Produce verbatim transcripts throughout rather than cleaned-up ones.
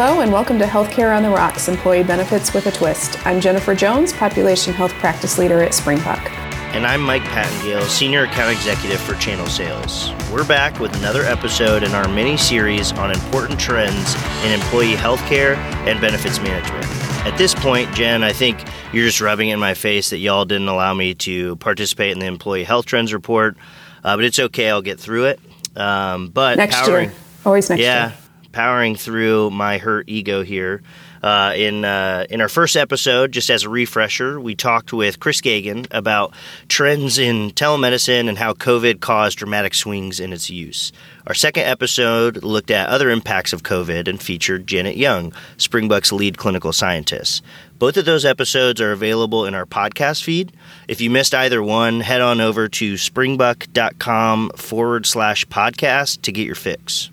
Hello and welcome to Healthcare on the Rocks, Employee Benefits with a Twist. I'm Jennifer Jones, Population Health Practice Leader at Springbuck. And I'm Mike Pattengill, Senior Account Executive for Channel Sales. We're back with another episode in our mini-series on important trends in employee healthcare and benefits management. At this point, Jen, I think you're just rubbing it in my face that y'all didn't allow me to participate in the Employee Health Trends Report, uh, but it's okay, I'll get through it. Um, but Next powering, year. Always next yeah, year. Yeah, powering through my hurt ego here. Uh, in uh, in our first episode, just as a refresher, we talked with Chris Gagan about trends in telemedicine and how COVID caused dramatic swings in its use. Our second episode looked at other impacts of COVID and featured Janet Young, Springbuck's lead clinical scientist. Both of those episodes are available in our podcast feed. If you missed either one, head on over to springbuck.com forward slash podcast to get your fix.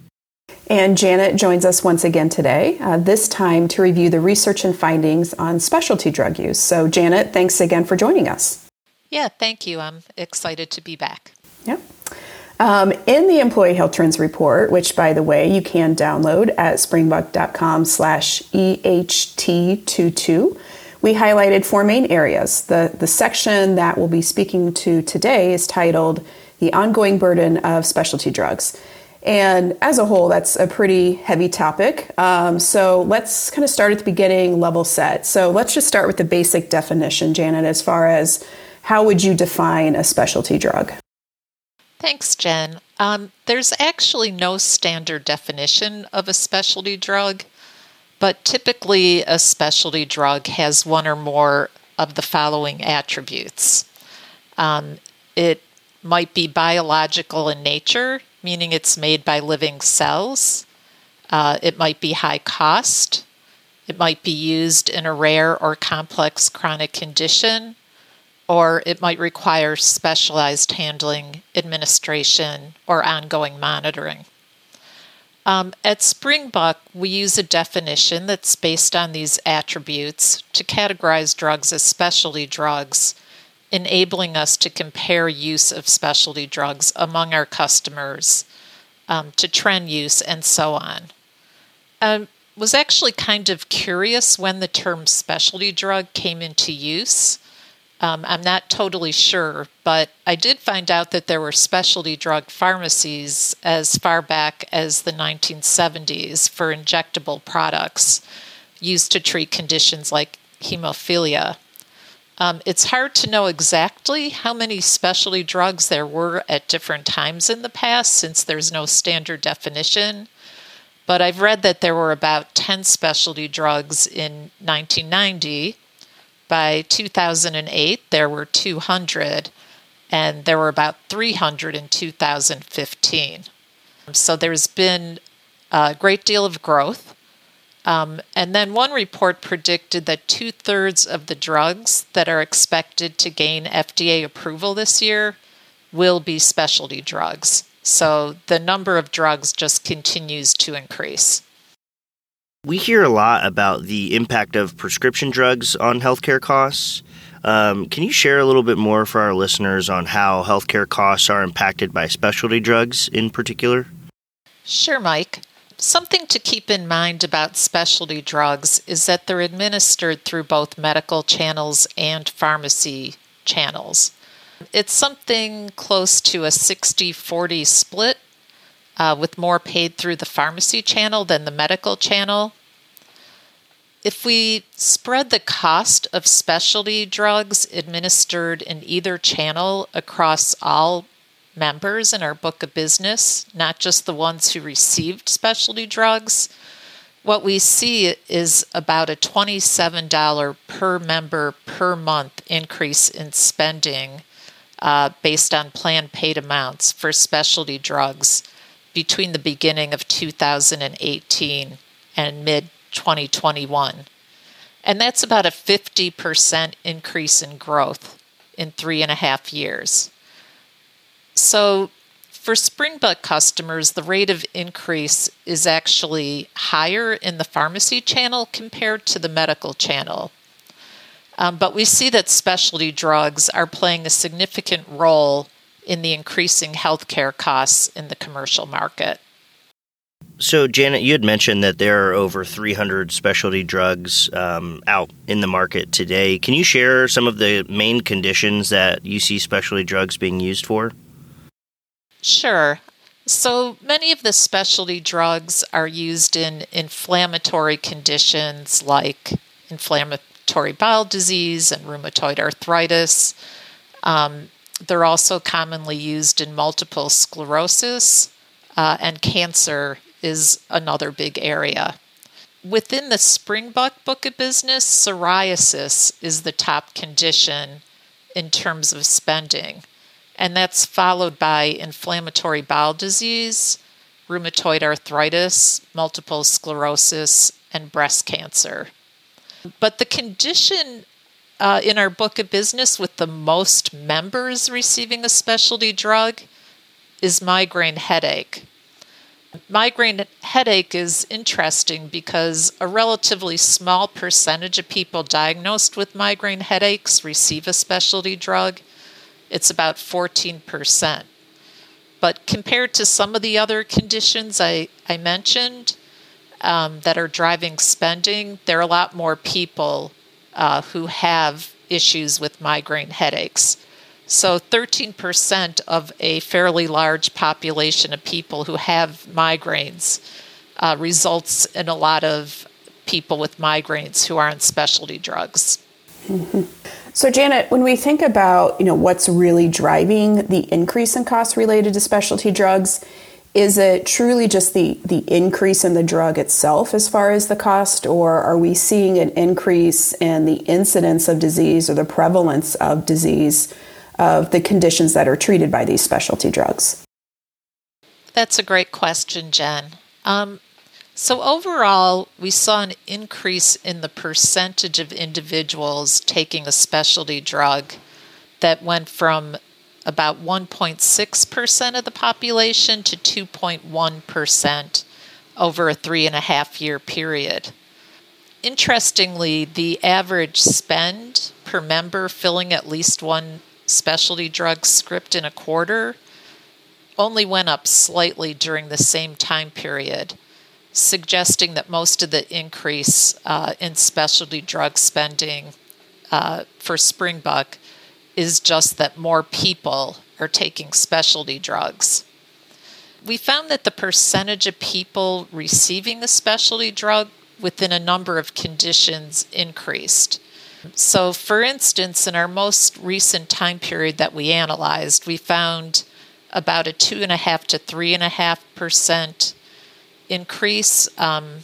And Janet joins us once again today, uh, this time to review the research and findings on specialty drug use. So Janet, thanks again for joining us. Yeah, thank you. I'm excited to be back. Yeah. Um, in the Employee Health Trends Report, which, by the way, you can download at springbuck.com slash E H T twenty-two, we highlighted four main areas. The, the section that we'll be speaking to today is titled The Ongoing Burden of Specialty Drugs. And as a whole, that's a pretty heavy topic. Um, so let's kind of start at the beginning, level set. So let's just start with the basic definition, Janet, as far as how would you define a specialty drug? Thanks, Jen. Um, there's actually no standard definition of a specialty drug, but typically a specialty drug has one or more of the following attributes. Um, it might be biological in nature, meaning it's made by living cells. Uh, it might be high cost. It might be used in a rare or complex chronic condition, or it might require specialized handling, administration, or ongoing monitoring. Um, at Springbuck, we use a definition that's based on these attributes to categorize drugs as specialty drugs, enabling us to compare use of specialty drugs among our customers, um, to trend use, and so on. I was actually kind of curious when the term specialty drug came into use. Um, I'm not totally sure, but I did find out that there were specialty drug pharmacies as far back as the nineteen seventies for injectable products used to treat conditions like hemophilia. Um, it's hard to know exactly how many specialty drugs there were at different times in the past since there's no standard definition, but I've read that there were about ten specialty drugs in nineteen ninety. By two thousand eight, there were two hundred, and there were about three hundred in two thousand fifteen. So there's been a great deal of growth. Um, and then one report predicted that two-thirds of the drugs that are expected to gain F D A approval this year will be specialty drugs. So the number of drugs just continues to increase. We hear a lot about the impact of prescription drugs on healthcare costs. Um, can you share a little bit more for our listeners on how healthcare costs are impacted by specialty drugs in particular? Sure, Mike. Something to keep in mind about specialty drugs is that they're administered through both medical channels and pharmacy channels. It's something close to a sixty forty split, uh, with more paid through the pharmacy channel than the medical channel. If we spread the cost of specialty drugs administered in either channel across all members in our book of business, not just the ones who received specialty drugs, what we see is about a twenty-seven dollars per member per month increase in spending uh, based on plan paid amounts for specialty drugs between the beginning of two thousand eighteen and mid twenty twenty-one. And that's about a fifty percent increase in growth in three and a half years. So for Springbuck customers, the rate of increase is actually higher in the pharmacy channel compared to the medical channel. Um, but we see that specialty drugs are playing a significant role in the increasing healthcare costs in the commercial market. So, Janet, you had mentioned that there are over three hundred specialty drugs um, out in the market today. Can you share some of the main conditions that you see specialty drugs being used for? Sure. So many of the specialty drugs are used in inflammatory conditions like inflammatory bowel disease and rheumatoid arthritis. Um, they're also commonly used in multiple sclerosis, uh, and cancer is another big area. Within the Springbuck book of business, psoriasis is the top condition in terms of spending, and that's followed by inflammatory bowel disease, rheumatoid arthritis, multiple sclerosis, and breast cancer. But the condition uh, in our book of business with the most members receiving a specialty drug is migraine headache. Migraine headache is interesting because a relatively small percentage of people diagnosed with migraine headaches receive a specialty drug. It's about fourteen percent. But compared to some of the other conditions I, I mentioned um, that are driving spending, there are a lot more people uh, who have issues with migraine headaches. So thirteen percent of a fairly large population of people who have migraines uh, results in a lot of people with migraines who are on specialty drugs. Mm-hmm. So, Janet, when we think about, you know, what's really driving the increase in costs related to specialty drugs, is it truly just the, the increase in the drug itself as far as the cost, or are we seeing an increase in the incidence of disease or the prevalence of disease of the conditions that are treated by these specialty drugs? That's a great question, Jen. Um, so overall, we saw an increase in the percentage of individuals taking a specialty drug that went from about one point six percent of the population to two point one percent over a three and a half year period. Interestingly, the average spend per member filling at least one specialty drug script in a quarter only went up slightly during the same time period, suggesting that most of the increase uh, in specialty drug spending uh, for Springbuck is just that more people are taking specialty drugs. We found that the percentage of people receiving a specialty drug within a number of conditions increased. So, for instance, in our most recent time period that we analyzed, we found about a two and a half to three and a half percent increase um,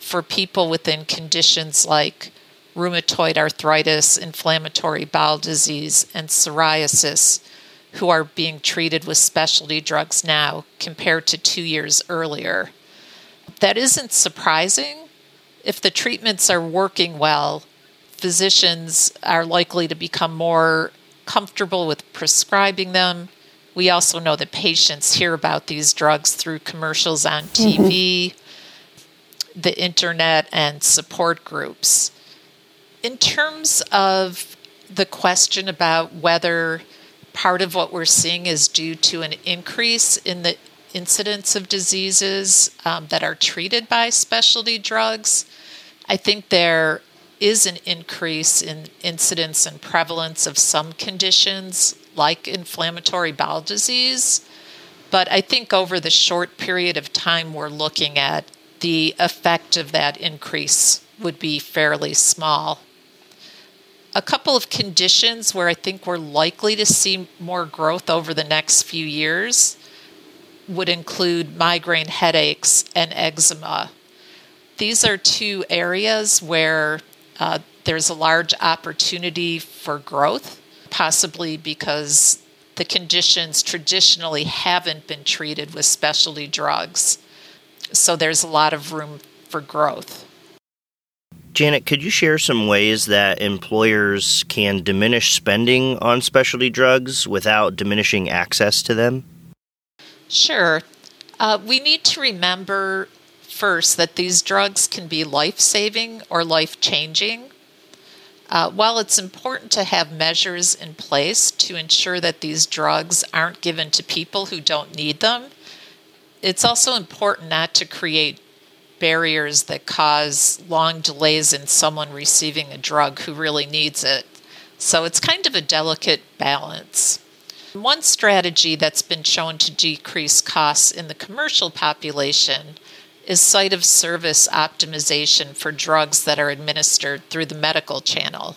for people within conditions like rheumatoid arthritis, inflammatory bowel disease, and psoriasis, who are being treated with specialty drugs now compared to two years earlier. That isn't surprising. If the treatments are working well, physicians are likely to become more comfortable with prescribing them. We also know that patients hear about these drugs through commercials on T V, mm-hmm. the internet, and support groups. In terms of the question about whether part of what we're seeing is due to an increase in the incidence of diseases um, that are treated by specialty drugs, I think there is an increase in incidence and prevalence of some conditions like inflammatory bowel disease. But I think over the short period of time we're looking at, the effect of that increase would be fairly small. A couple of conditions where I think we're likely to see more growth over the next few years would include migraine headaches and eczema. These are two areas where Uh, there's a large opportunity for growth, possibly because the conditions traditionally haven't been treated with specialty drugs. So there's a lot of room for growth. Janet, could you share some ways that employers can diminish spending on specialty drugs without diminishing access to them? Sure. Uh, we need to remember first, that these drugs can be life-saving or life-changing. Uh, while it's important to have measures in place to ensure that these drugs aren't given to people who don't need them, it's also important not to create barriers that cause long delays in someone receiving a drug who really needs it. So it's kind of a delicate balance. One strategy that's been shown to decrease costs in the commercial population is site of service optimization for drugs that are administered through the medical channel.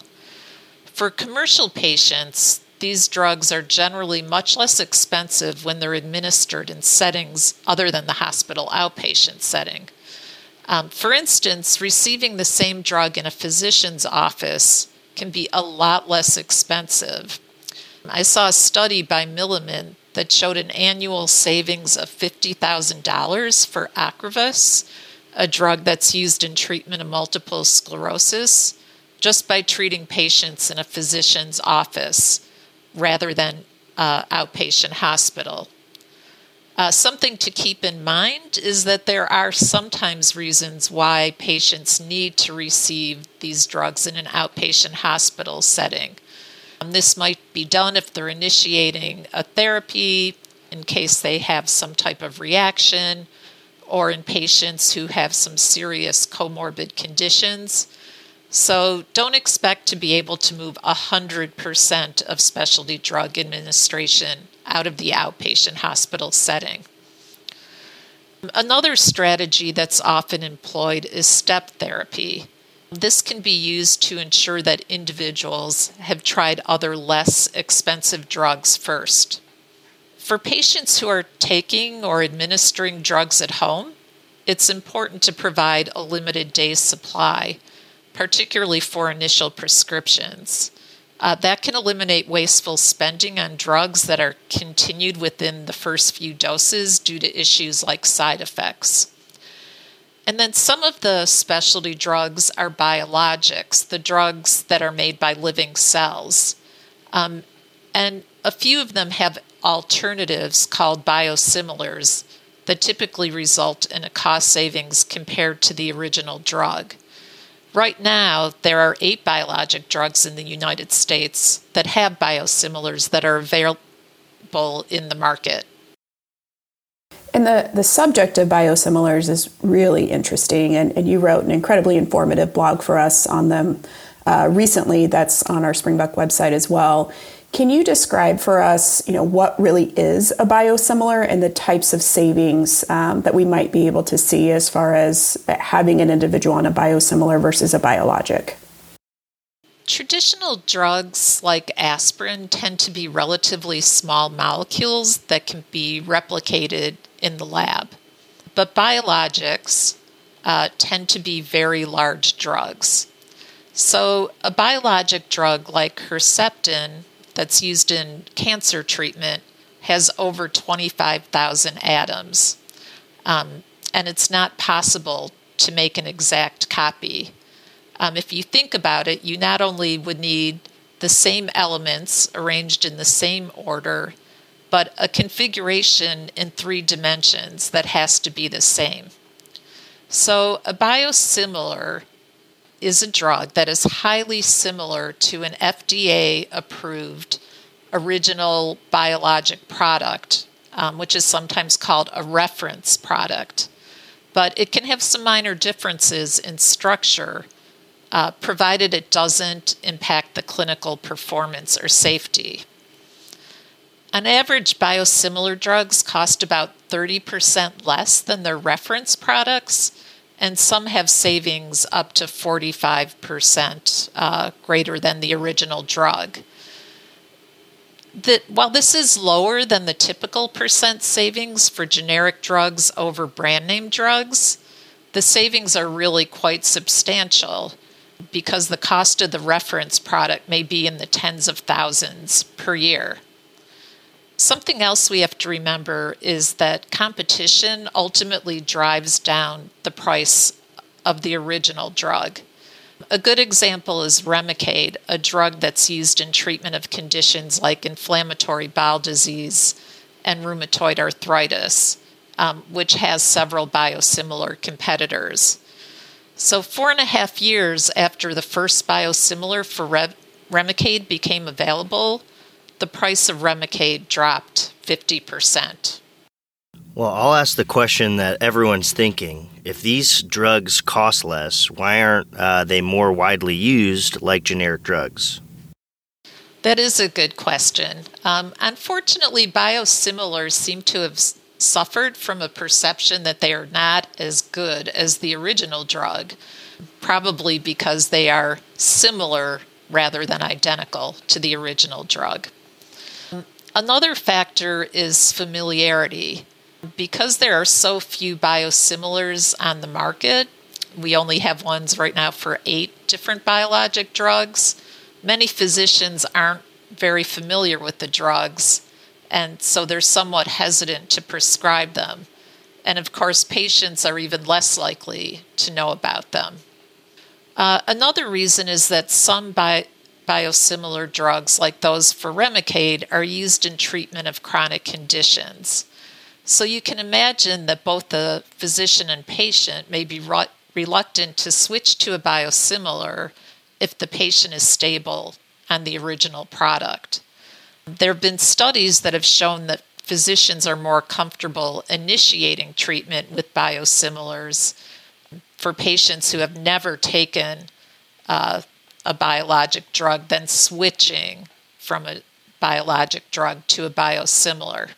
For commercial patients, these drugs are generally much less expensive when they're administered in settings other than the hospital outpatient setting. Um, for instance, receiving the same drug in a physician's office can be a lot less expensive. I saw a study by Milliman that showed an annual savings of fifty thousand dollars for Acrevas, a drug that's used in treatment of multiple sclerosis, just by treating patients in a physician's office rather than uh, outpatient hospital. Uh, something to keep in mind is that there are sometimes reasons why patients need to receive these drugs in an outpatient hospital setting. Um, this might be done if they're initiating a therapy in case they have some type of reaction, or in patients who have some serious comorbid conditions. So don't expect to be able to move one hundred percent of specialty drug administration out of the outpatient hospital setting. Another strategy that's often employed is step therapy. This can be used to ensure that individuals have tried other less expensive drugs first. For patients who are taking or administering drugs at home, it's important to provide a limited day's supply, particularly for initial prescriptions. Uh, that can eliminate wasteful spending on drugs that are continued within the first few doses due to issues like side effects. And then some of the specialty drugs are biologics, the drugs that are made by living cells. Um, and a few of them have alternatives called biosimilars that typically result in a cost savings compared to the original drug. Right now, there are eight biologic drugs in the United States that have biosimilars that are available in the market. And the, the subject of biosimilars is really interesting, and, and you wrote an incredibly informative blog for us on them uh, recently that's on our Springbuck website as well. Can you describe for us, you know, what really is a biosimilar and the types of savings um, that we might be able to see as far as having an individual on a biosimilar versus a biologic? Traditional drugs like aspirin tend to be relatively small molecules that can be replicated in the lab. But biologics uh, tend to be very large drugs. So a biologic drug like Herceptin that's used in cancer treatment has over twenty-five thousand atoms, um, and it's not possible to make an exact copy. Um, if you think about it, you not only would need the same elements arranged in the same order, but a configuration in three dimensions that has to be the same. So a biosimilar is a drug that is highly similar to an F D A-approved original biologic product, um, which is sometimes called a reference product. But it can have some minor differences in structure, uh, provided it doesn't impact the clinical performance or safety. On average, biosimilar drugs cost about thirty percent less than their reference products, and some have savings up to forty-five percent uh, greater than the original drug. The, while this is lower than the typical percent savings for generic drugs over brand name drugs, the savings are really quite substantial because the cost of the reference product may be in the tens of thousands per year. Something else we have to remember is that competition ultimately drives down the price of the original drug. A good example is Remicade, a drug that's used in treatment of conditions like inflammatory bowel disease and rheumatoid arthritis, um, which has several biosimilar competitors. So four and a half years after the first biosimilar for Re- Remicade became available, the price of Remicade dropped fifty percent. Well, I'll ask the question that everyone's thinking. If these drugs cost less, why aren't uh, they more widely used like generic drugs? That is a good question. Um, unfortunately, biosimilars seem to have suffered from a perception that they are not as good as the original drug, probably because they are similar rather than identical to the original drug. Another factor is familiarity. Because there are so few biosimilars on the market, we only have ones right now for eight different biologic drugs, many physicians aren't very familiar with the drugs, and so they're somewhat hesitant to prescribe them. And of course, patients are even less likely to know about them. Uh, another reason is that some bi- biosimilar drugs, like those for Remicade, are used in treatment of chronic conditions. So you can imagine that both the physician and patient may be re- reluctant to switch to a biosimilar if the patient is stable on the original product. There have been studies that have shown that physicians are more comfortable initiating treatment with biosimilars for patients who have never taken uh, a biologic drug than switching from a biologic drug to a biosimilar.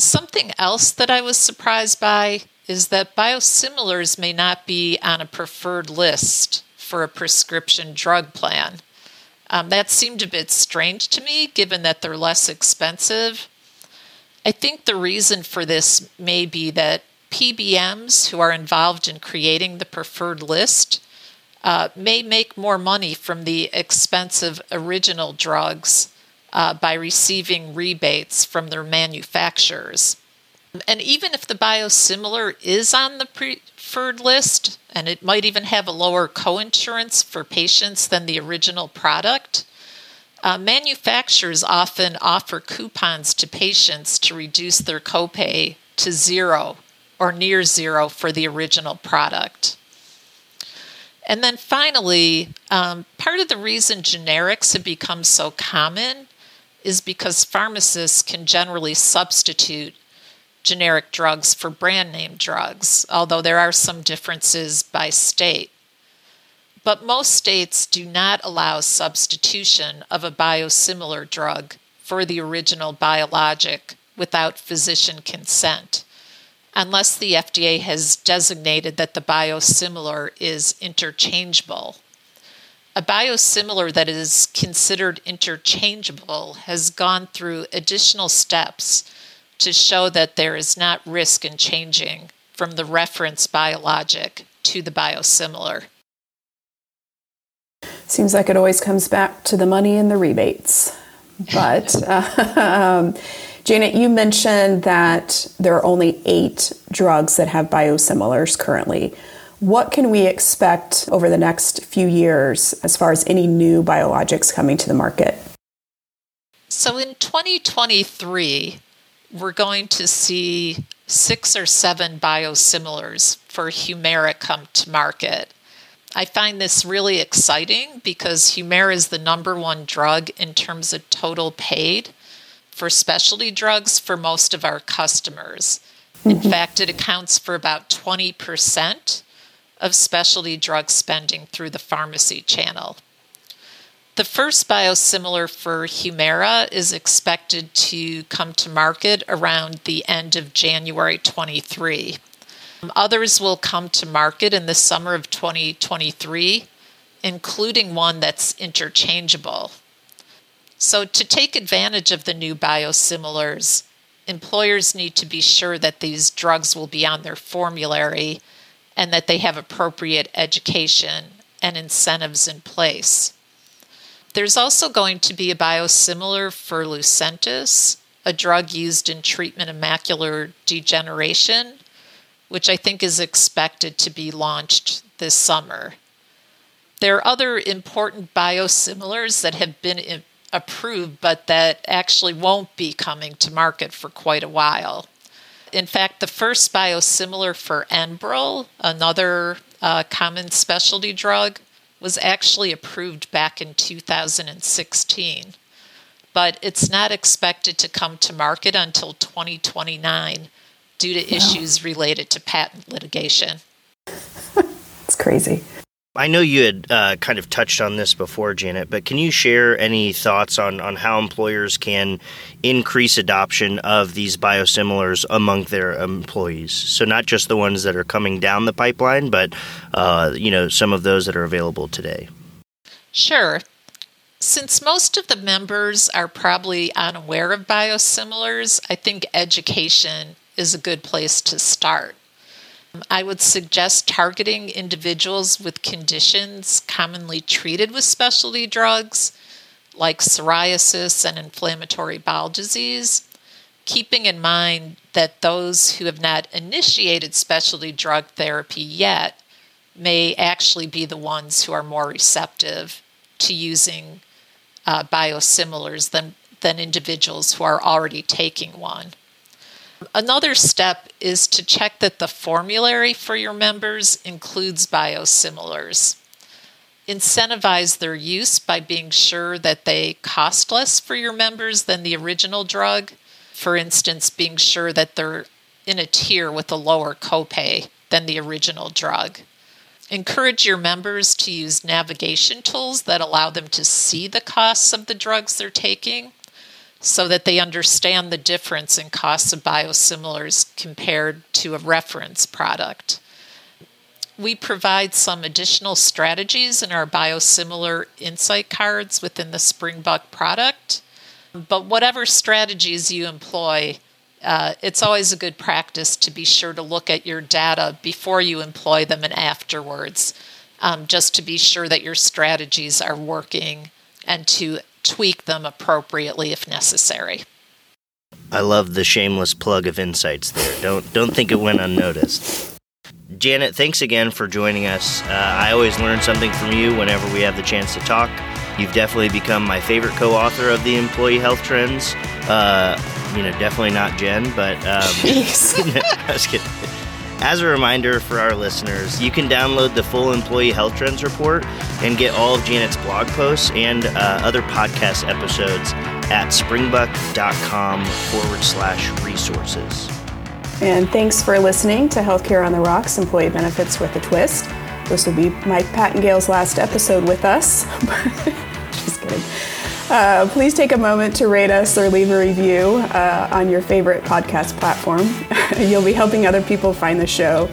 Something else that I was surprised by is that biosimilars may not be on a preferred list for a prescription drug plan. Um, that seemed a bit strange to me, given that they're less expensive. I think the reason for this may be that P B Ms who are involved in creating the preferred list uh, may make more money from the expensive original drugs uh, by receiving rebates from their manufacturers. And even if the biosimilar is on the preferred list, and it might even have a lower coinsurance for patients than the original product, uh, manufacturers often offer coupons to patients to reduce their copay to zero or near zero for the original product. And then finally, um, part of the reason generics have become so common is because pharmacists can generally substitute generic drugs for brand name drugs, although there are some differences by state. But most states do not allow substitution of a biosimilar drug for the original biologic without physician consent, unless the F D A has designated that the biosimilar is interchangeable. A biosimilar that is considered interchangeable has gone through additional steps to show that there is not risk in changing from the reference biologic to the biosimilar. Seems like it always comes back to the money and the rebates. But uh, um, Janet, you mentioned that there are only eight drugs that have biosimilars currently. What can we expect over the next few years as far as any new biologics coming to the market? So in twenty twenty-three, we're going to see six or seven biosimilars for Humira come to market. I find this really exciting because Humira is the number one drug in terms of total paid for specialty drugs for most of our customers. In mm-hmm. fact, it accounts for about twenty percent of specialty drug spending through the pharmacy channel. The first biosimilar for Humira is expected to come to market around the end of January twenty-three. Others will come to market in the summer of twenty twenty-three, including one that's interchangeable. So to take advantage of the new biosimilars, employers need to be sure that these drugs will be on their formulary and that they have appropriate education and incentives in place. There's also going to be a biosimilar for Lucentis, a drug used in treatment of macular degeneration, which I think is expected to be launched this summer. There are other important biosimilars that have been approved, but that actually won't be coming to market for quite a while. In fact, the first biosimilar for Enbrel, another uh, common specialty drug, was actually approved back in two thousand sixteen, but it's not expected to come to market until twenty twenty-nine due to issues related to patent litigation. It's crazy. I know you had uh, kind of touched on this before, Janet, but can you share any thoughts on, on how employers can increase adoption of these biosimilars among their employees? So not just the ones that are coming down the pipeline, but uh, you know, some of those that are available today. Sure. Since most of the members are probably unaware of biosimilars, I think education is a good place to start. I would suggest targeting individuals with conditions commonly treated with specialty drugs, like psoriasis and inflammatory bowel disease, keeping in mind that those who have not initiated specialty drug therapy yet may actually be the ones who are more receptive to using uh, biosimilars than, than individuals who are already taking one. Another step is to check that the formulary for your members includes biosimilars. Incentivize their use by being sure that they cost less for your members than the original drug. For instance, being sure that they're in a tier with a lower copay than the original drug. Encourage your members to use navigation tools that allow them to see the costs of the drugs they're taking, so that they understand the difference in costs of biosimilars compared to a reference product. We provide some additional strategies in our biosimilar insight cards within the Springbuck product, but whatever strategies you employ, uh, it's always a good practice to be sure to look at your data before you employ them and afterwards, um, just to be sure that your strategies are working and to tweak them appropriately if necessary. I love the shameless plug of insights there. Don't don't think it went unnoticed. Janet, thanks again for joining us. Uh, I always learn something from you whenever we have the chance to talk. You've definitely become my favorite co-author of the Employee Health Trends. Uh, you know, definitely not Jen, but um, I was kidding. As a reminder for our listeners, you can download the full Employee Health Trends report and get all of Janet's blog posts and uh, other podcast episodes at springbuck.com forward slash resources. And thanks for listening to Healthcare on the Rocks, Employee Benefits with a Twist. This will be Mike Pattengill's last episode with us. Just kidding. Uh, please take a moment to rate us or leave a review uh, on your favorite podcast platform. You'll be helping other people find the show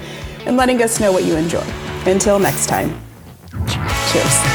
and letting us know what you enjoy. Until next time. Cheers.